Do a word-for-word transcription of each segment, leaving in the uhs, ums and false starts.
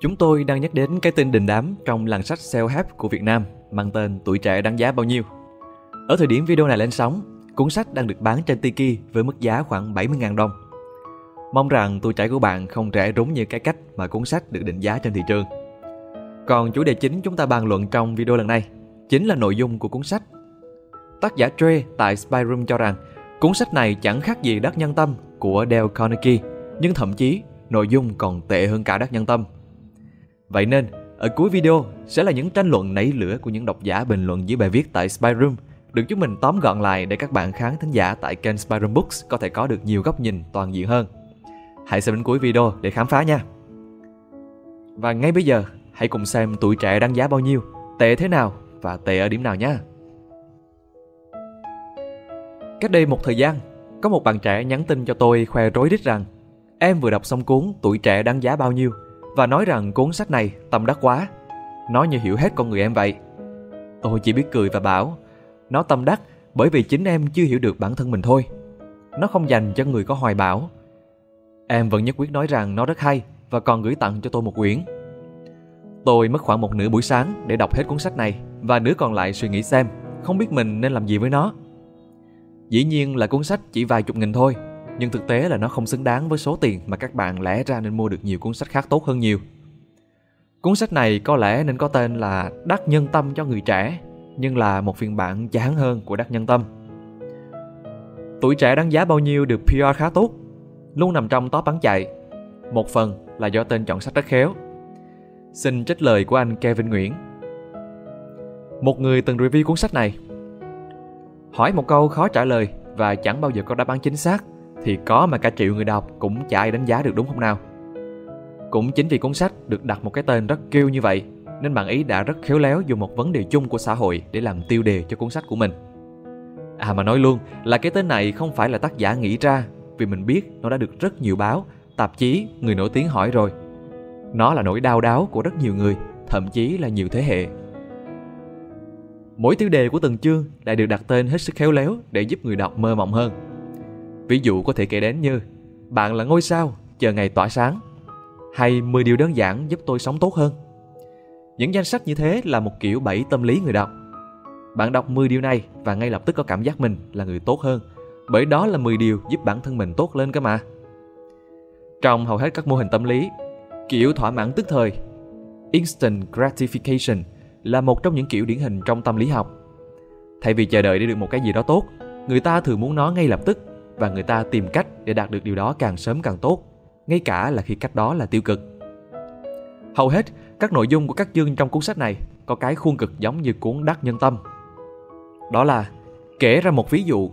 Chúng tôi đang nhắc đến cái tên đình đám trong làng sách self-help của Việt Nam mang tên Tuổi Trẻ Đáng Giá Bao Nhiêu. Ở thời điểm video này lên sóng, cuốn sách đang được bán trên Tiki với mức giá khoảng bảy mươi nghìn đồng. Mong rằng tuổi trẻ của bạn không rẻ rúng như cái cách mà cuốn sách được định giá trên thị trường. Còn chủ đề chính chúng ta bàn luận trong video lần này chính là nội dung của cuốn sách. Tác giả Truê tại Spiderum cho rằng cuốn sách này chẳng khác gì Đắc Nhân Tâm của Dale Carnegie, nhưng thậm chí nội dung còn tệ hơn cả Đắc Nhân Tâm. Vậy nên, ở cuối video sẽ là những tranh luận nảy lửa của những độc giả bình luận dưới bài viết tại Spiderum, được chúng mình tóm gọn lại để các bạn khán thính giả tại kênh Spiderum Books có thể có được nhiều góc nhìn toàn diện hơn. Hãy xem đến cuối video để khám phá nha. Và ngay bây giờ, hãy cùng xem Tuổi Trẻ Đáng Giá Bao Nhiêu, tệ thế nào và tệ ở điểm nào nha. Cách đây một thời gian, có một bạn trẻ nhắn tin cho tôi khoe rối rít rằng em vừa đọc xong cuốn Tuổi Trẻ Đáng Giá Bao Nhiêu và nói rằng cuốn sách này tâm đắc quá, nó như hiểu hết con người em vậy. Tôi chỉ biết cười và bảo nó tâm đắc bởi vì chính em chưa hiểu được bản thân mình thôi. Nó không dành cho người có hoài bão. Em vẫn nhất quyết nói rằng nó rất hay và còn gửi tặng cho tôi một quyển. Tôi mất khoảng một nửa buổi sáng để đọc hết cuốn sách này và nửa còn lại suy nghĩ xem không biết mình nên làm gì với nó. Dĩ nhiên là cuốn sách chỉ vài chục nghìn thôi, nhưng thực tế là nó không xứng đáng với số tiền mà các bạn lẽ ra nên mua được nhiều cuốn sách khác tốt hơn nhiều. Cuốn sách này có lẽ nên có tên là Đắc Nhân Tâm cho người trẻ, nhưng là một phiên bản chán hơn của Đắc Nhân Tâm. Tuổi Trẻ Đáng Giá Bao Nhiêu được pê rờ khá tốt, luôn nằm trong top bán chạy. Một phần là do tên chọn sách rất khéo. Xin trích lời của anh Kevin Nguyễn, một người từng review cuốn sách này. Hỏi một câu khó trả lời và chẳng bao giờ có đáp án chính xác thì có mà cả triệu người đọc cũng chả ai đánh giá được, đúng không nào? Cũng chính vì cuốn sách được đặt một cái tên rất kêu như vậy nên bạn ý đã rất khéo léo dùng một vấn đề chung của xã hội để làm tiêu đề cho cuốn sách của mình. À mà nói luôn là cái tên này không phải là tác giả nghĩ ra, vì mình biết nó đã được rất nhiều báo, tạp chí, người nổi tiếng hỏi rồi. Nó là nỗi đau đáu của rất nhiều người, thậm chí là nhiều thế hệ. Mỗi tiêu đề của từng chương lại được đặt tên hết sức khéo léo để giúp người đọc mơ mộng hơn. Ví dụ có thể kể đến như Bạn là ngôi sao, chờ ngày tỏa sáng, hay mười điều đơn giản giúp tôi sống tốt hơn. Những danh sách như thế là một kiểu bẫy tâm lý người đọc. Bạn đọc mười điều này và ngay lập tức có cảm giác mình là người tốt hơn, bởi đó là mười điều giúp bản thân mình tốt lên cơ mà. Trong hầu hết các mô hình tâm lý, kiểu thỏa mãn tức thời, instant gratification, là một trong những kiểu điển hình trong tâm lý học. Thay vì chờ đợi để được một cái gì đó tốt, người ta thường muốn nó ngay lập tức, và người ta tìm cách để đạt được điều đó càng sớm càng tốt, ngay cả là khi cách đó là tiêu cực. Hầu hết các nội dung của các chương trong cuốn sách này có cái khuôn cực giống như cuốn Đắc Nhân Tâm. Đó là kể ra một ví dụ.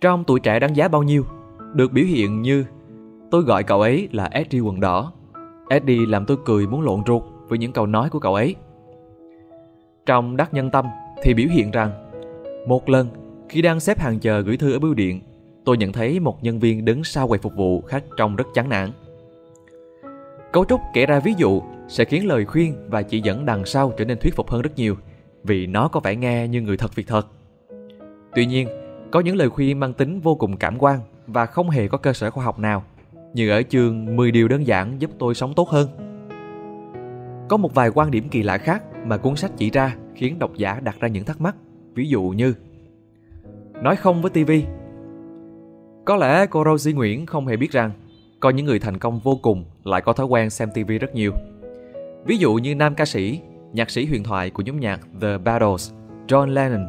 Trong Tuổi Trẻ Đáng Giá Bao Nhiêu được biểu hiện như tôi gọi cậu ấy là Eddie quần đỏ, Eddie làm tôi cười muốn lộn ruột với những câu nói của cậu ấy. Trong Đắc Nhân Tâm thì biểu hiện rằng một lần khi đang xếp hàng chờ gửi thư ở bưu điện, tôi nhận thấy một nhân viên đứng sau quầy phục vụ khách trông rất chán nản. Cấu trúc kể ra ví dụ sẽ khiến lời khuyên và chỉ dẫn đằng sau trở nên thuyết phục hơn rất nhiều, vì nó có vẻ nghe như người thật việc thật. Tuy nhiên, có những lời khuyên mang tính vô cùng cảm quan và không hề có cơ sở khoa học nào, như ở chương mười điều đơn giản giúp tôi sống tốt hơn. Có một vài quan điểm kỳ lạ khác mà cuốn sách chỉ ra khiến độc giả đặt ra những thắc mắc, ví dụ như nói không với ti vi. Có lẽ cô Rosie Nguyễn không hề biết rằng có những người thành công vô cùng lại có thói quen xem ti vi rất nhiều. Ví dụ như nam ca sĩ, nhạc sĩ huyền thoại của nhóm nhạc The Beatles, John Lennon,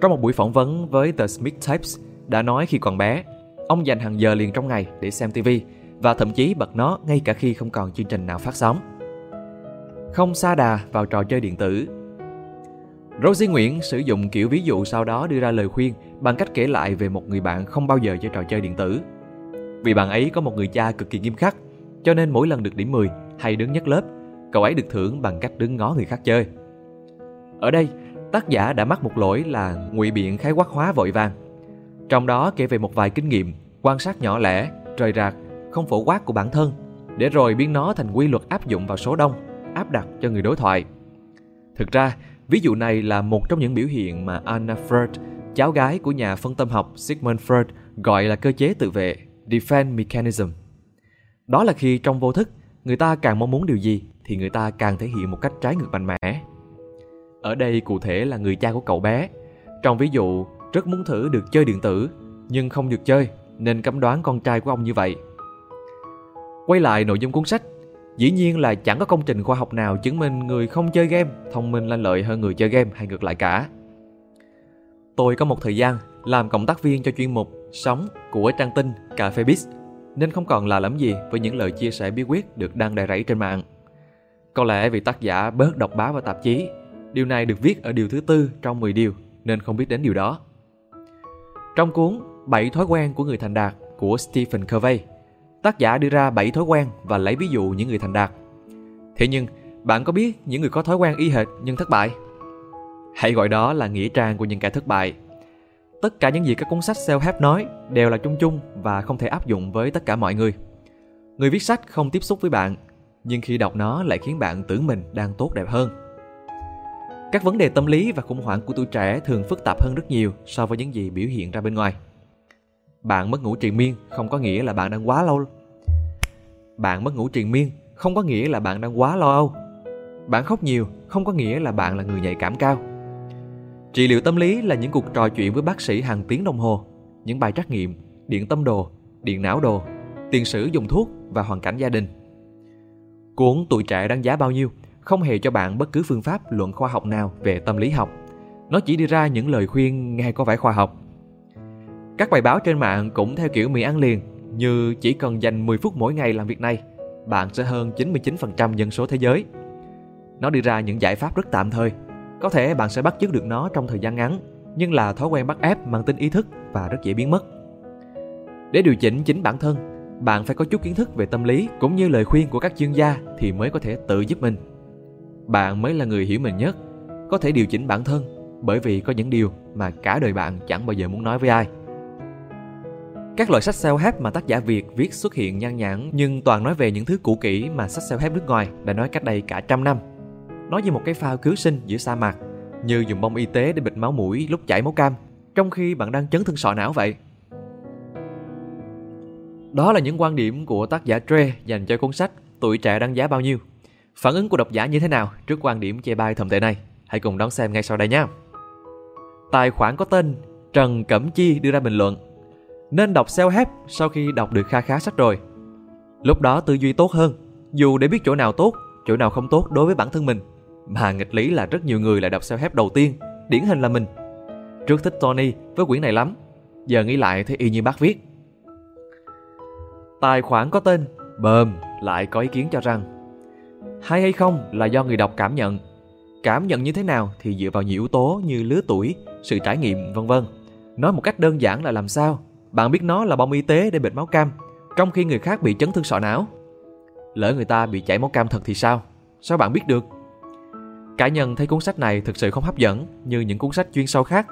trong một buổi phỏng vấn với The Smith Tapes đã nói khi còn bé, ông dành hàng giờ liền trong ngày để xem ti vi và thậm chí bật nó ngay cả khi không còn chương trình nào phát sóng. Không sa đà vào trò chơi điện tử. Rosie Nguyễn sử dụng kiểu ví dụ sau đó đưa ra lời khuyên bằng cách kể lại về một người bạn không bao giờ chơi trò chơi điện tử. Vì bạn ấy có một người cha cực kỳ nghiêm khắc, cho nên mỗi lần được điểm mười hay đứng nhất lớp, cậu ấy được thưởng bằng cách đứng ngó người khác chơi. Ở đây, tác giả đã mắc một lỗi là ngụy biện khái quát hóa vội vàng. Trong đó kể về một vài kinh nghiệm, quan sát nhỏ lẻ, rời rạc, không phổ quát của bản thân, để rồi biến nó thành quy luật áp dụng vào số đông, áp đặt cho người đối thoại. Thực ra, ví dụ này là một trong những biểu hiện mà Anna Freud, cháu gái của nhà phân tâm học Sigmund Freud, gọi là cơ chế tự vệ, defense mechanism. Đó là khi trong vô thức, người ta càng mong muốn điều gì thì người ta càng thể hiện một cách trái ngược mạnh mẽ. Ở đây cụ thể là người cha của cậu bé. Trong ví dụ, rất muốn thử được chơi điện tử, nhưng không được chơi, nên cấm đoán con trai của ông như vậy. Quay lại nội dung cuốn sách, dĩ nhiên là chẳng có công trình khoa học nào chứng minh người không chơi game thông minh lanh lợi hơn người chơi game hay ngược lại cả. Tôi có một thời gian làm cộng tác viên cho chuyên mục Sống của trang tin Cafebiz, nên không còn lạ lắm gì với những lời chia sẻ bí quyết được đăng đầy rẫy trên mạng. Có lẽ vì tác giả bớt đọc báo và tạp chí, điều này được viết ở điều thứ tư trong mười điều nên không biết đến điều đó. Trong cuốn bảy thói quen của người thành đạt của Stephen Covey, tác giả đưa ra bảy thói quen và lấy ví dụ những người thành đạt. Thế nhưng, bạn có biết những người có thói quen y hệt nhưng thất bại? Hãy gọi đó là nghĩa trang của những kẻ thất bại. Tất cả những gì các cuốn sách self-help nói đều là chung chung và không thể áp dụng với tất cả mọi người. Người viết sách không tiếp xúc với bạn, nhưng khi đọc nó lại khiến bạn tưởng mình đang tốt đẹp hơn. Các vấn đề tâm lý và khủng hoảng của tuổi trẻ thường phức tạp hơn rất nhiều so với những gì biểu hiện ra bên ngoài. Bạn mất ngủ triền miên không có nghĩa là bạn đang quá lâu. Bạn mất ngủ triền miên không có nghĩa là bạn đang quá lo âu. Bạn khóc nhiều không có nghĩa là bạn là người nhạy cảm cao. Trị liệu tâm lý là những cuộc trò chuyện với bác sĩ hàng tiếng đồng hồ, những bài trắc nghiệm, điện tâm đồ, điện não đồ, tiền sử dùng thuốc và hoàn cảnh gia đình. Cuốn Tuổi Trẻ Đáng Giá Bao Nhiêu không hề cho bạn bất cứ phương pháp luận khoa học nào về tâm lý học. Nó chỉ đưa ra những lời khuyên nghe có vẻ khoa học. Các bài báo trên mạng cũng theo kiểu mì ăn liền, như chỉ cần dành mười phút mỗi ngày làm việc này, bạn sẽ hơn chín mươi chín phần trăm dân số thế giới. Nó đưa ra những giải pháp rất tạm thời. Có thể bạn sẽ bắt chước được nó trong thời gian ngắn, nhưng là thói quen bắt ép mang tính ý thức và rất dễ biến mất. Để điều chỉnh chính bản thân, bạn phải có chút kiến thức về tâm lý cũng như lời khuyên của các chuyên gia thì mới có thể tự giúp mình. Bạn mới là người hiểu mình nhất, có thể điều chỉnh bản thân bởi vì có những điều mà cả đời bạn chẳng bao giờ muốn nói với ai. Các loại sách self-help mà tác giả Việt viết xuất hiện nhan nhản nhưng toàn nói về những thứ cũ kỹ mà sách self-help nước ngoài đã nói cách đây cả trăm năm. Nó như một cái phao cứu sinh giữa sa mạc, như dùng bông y tế để bịt máu mũi lúc chảy máu cam, trong khi bạn đang chấn thương sọ não vậy. Đó là những quan điểm của tác giả Truê dành cho cuốn sách Tuổi Trẻ Đáng Giá Bao Nhiêu. Phản ứng của độc giả như thế nào trước quan điểm chê bai thậm tệ này? Hãy cùng đón xem ngay sau đây nhé. Tài khoản có tên Trần Cẩm Chi đưa ra bình luận: nên đọc self-help sau khi đọc được kha khá sách rồi. Lúc đó tư duy tốt hơn, dù để biết chỗ nào tốt, chỗ nào không tốt đối với bản thân mình. Mà nghịch lý là rất nhiều người lại đọc self-help đầu tiên, điển hình là mình. Trước thích Tony với quyển này lắm, giờ nghĩ lại thấy y như bác viết. Tài khoản có tên Bơm lại có ý kiến cho rằng hay hay không là do người đọc cảm nhận. Cảm nhận như thế nào thì dựa vào nhiều yếu tố như lứa tuổi, sự trải nghiệm, vân vân. Nói một cách đơn giản là làm sao bạn biết nó là bông y tế để bịt máu cam, trong khi người khác bị chấn thương sọ não? Lỡ người ta bị chảy máu cam thật thì sao? Sao bạn biết được? Cá nhân thấy cuốn sách này thực sự không hấp dẫn như những cuốn sách chuyên sâu khác,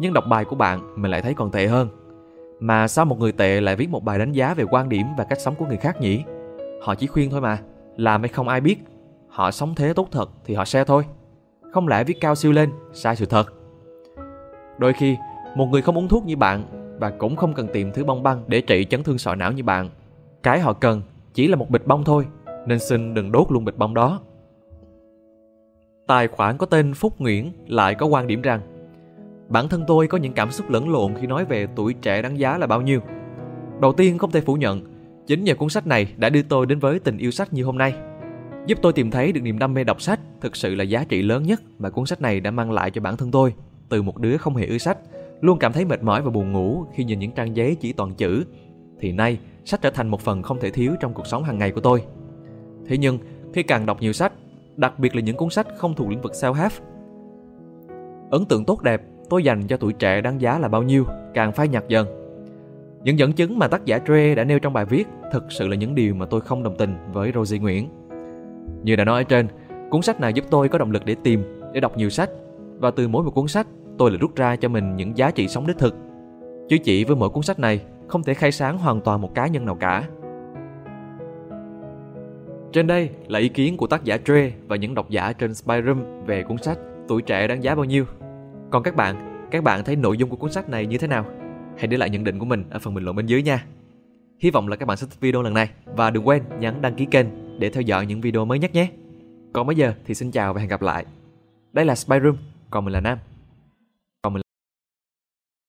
nhưng đọc bài của bạn mình lại thấy còn tệ hơn. Mà sao một người tệ lại viết một bài đánh giá về quan điểm và cách sống của người khác nhỉ? Họ chỉ khuyên thôi mà, làm hay không ai biết. Họ sống thế tốt thật thì họ share thôi. Không lẽ viết cao siêu lên, sai sự thật. Đôi khi, một người không uống thuốc như bạn và cũng không cần tìm thứ bong băng để trị chấn thương sọ não như bạn. Cái họ cần chỉ là một bịch bông thôi, nên xin đừng đốt luôn bịch bông đó. Tài khoản có tên Phúc Nguyễn lại có quan điểm rằng bản thân tôi có những cảm xúc lẫn lộn khi nói về Tuổi Trẻ Đáng Giá Là Bao Nhiêu. Đầu tiên không thể phủ nhận, chính nhờ cuốn sách này đã đưa tôi đến với tình yêu sách như hôm nay. Giúp tôi tìm thấy được niềm đam mê đọc sách thực sự là giá trị lớn nhất mà cuốn sách này đã mang lại cho bản thân tôi. Từ một đứa không hề ưa sách, luôn cảm thấy mệt mỏi và buồn ngủ khi nhìn những trang giấy chỉ toàn chữ, thì nay sách trở thành một phần không thể thiếu trong cuộc sống hàng ngày của tôi. Thế nhưng, khi càng đọc nhiều sách, đặc biệt là những cuốn sách không thuộc lĩnh vực self-help, ấn tượng tốt đẹp tôi dành cho Tuổi Trẻ Đáng Giá Là Bao Nhiêu càng phai nhạt dần. Những dẫn chứng mà tác giả Truê đã nêu trong bài viết thực sự là những điều mà tôi không đồng tình với Rosie Nguyễn. Như đã nói ở trên, cuốn sách này giúp tôi có động lực để tìm, để đọc nhiều sách, và từ mỗi một cuốn sách tôi lại rút ra cho mình những giá trị sống đích thực. Chứ chỉ với mỗi cuốn sách này không thể khai sáng hoàn toàn một cá nhân nào cả. Trên đây là ý kiến của tác giả Truê và những độc giả trên Spiderum về cuốn sách Tuổi Trẻ Đáng Giá Bao Nhiêu. Còn các bạn, các bạn thấy nội dung của cuốn sách này như thế nào? Hãy để lại nhận định của mình ở phần bình luận bên dưới nha. Hy vọng là các bạn sẽ thích video lần này và đừng quên nhấn đăng ký kênh. để theo dõi những video mới nhất nhé. Còn bây giờ thì xin chào và hẹn gặp lại. Đây là Spiderum, còn mình là Nam.